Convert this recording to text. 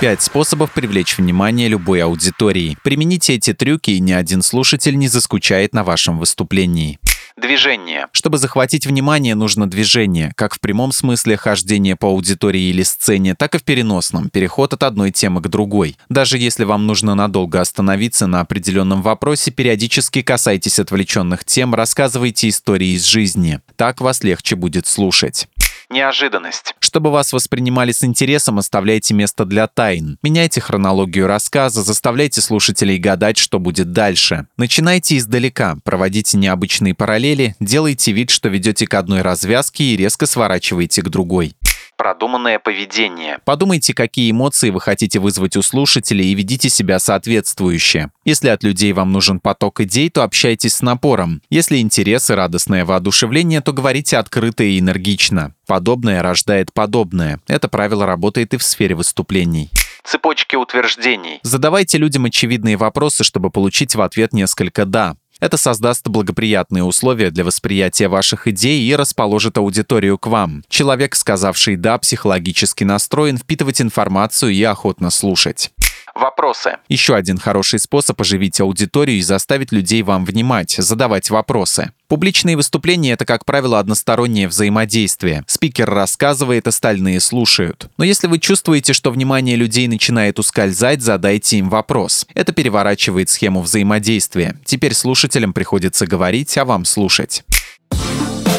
5 способов привлечь внимание любой аудитории. Примените эти трюки, и ни один слушатель не заскучает на вашем выступлении. Движение. Чтобы захватить внимание, нужно движение, как в прямом смысле хождение по аудитории или сцене, так и в переносном, переход от одной темы к другой. Даже если вам нужно надолго остановиться на определенном вопросе, периодически касайтесь отвлеченных тем, рассказывайте истории из жизни. Так вас легче будет слушать. Неожиданность. Чтобы вас воспринимали с интересом, оставляйте место для тайн. Меняйте хронологию рассказа, заставляйте слушателей гадать, что будет дальше. Начинайте издалека, проводите необычные параллели, делайте вид, что ведете к одной развязке и резко сворачиваете к другой. Продуманное поведение. Подумайте, какие эмоции вы хотите вызвать у слушателей, и ведите себя соответствующе. Если от людей вам нужен поток идей, то общайтесь с напором. Если интерес и радостное воодушевление, то говорите открыто и энергично. Подобное рождает подобное. Это правило работает и в сфере выступлений. Цепочки утверждений. Задавайте людям очевидные вопросы, чтобы получить в ответ несколько «да». Это создаст благоприятные условия для восприятия ваших идей и расположит аудиторию к вам. Человек, сказавший «да», психологически настроен впитывать информацию и охотно слушать. Вопросы. Еще один хороший способ оживить аудиторию и заставить людей вам внимать, задавать вопросы. Публичные выступления – это, как правило, одностороннее взаимодействие. Спикер рассказывает, остальные слушают. Но если вы чувствуете, что внимание людей начинает ускользать, задайте им вопрос. Это переворачивает схему взаимодействия. Теперь слушателям приходится говорить, а вам слушать.